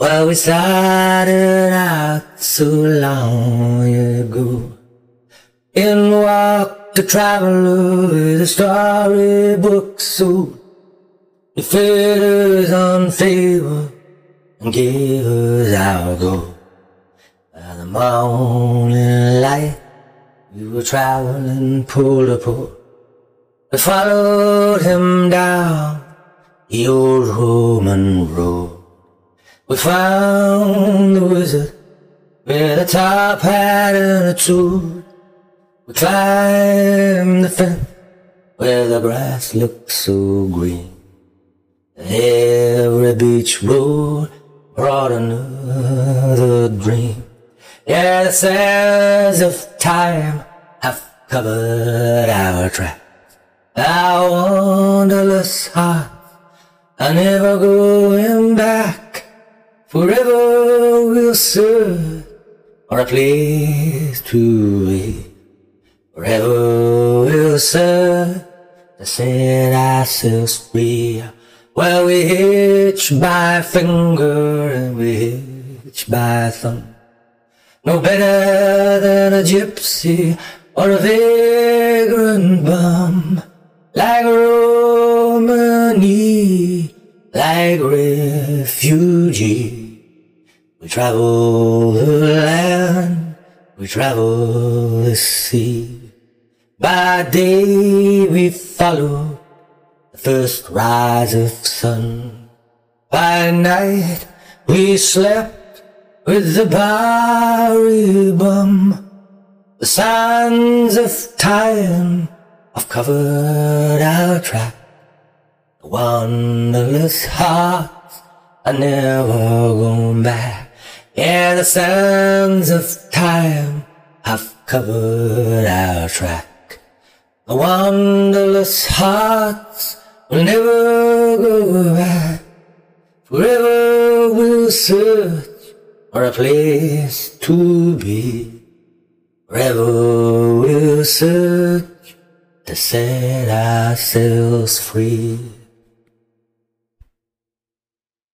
Well, we started out so long ago and walked the traveler with a storybook suit. The fetters on favor and gave us our go. By the morning light, we were traveling pole to pole. We followed him down the old Roman road. We found the wizard with a top hat and a tool. We climbed the fence where the grass looked so green. Every beach road brought another dream. Yeah, the sands of time have covered our tracks. Our wanderlust hearts are never going back. Forever we'll search for a place to live. Forever we'll search to set ourselves free. Well, we hitch by finger and we hitch by thumb. No better than a gypsy or a vagrant bum. Like Romany, like refugee, we travel the land, we travel the sea. By day we follow the first rise of sun. By night we slept with the Bowery bum. The sands of time have covered our track. The wanderlust hearts are never going back. Yeah, the sands of time have covered our track. The wanderlust hearts will never go back. Forever we'll search for a place to be. Forever we'll search to set ourselves free.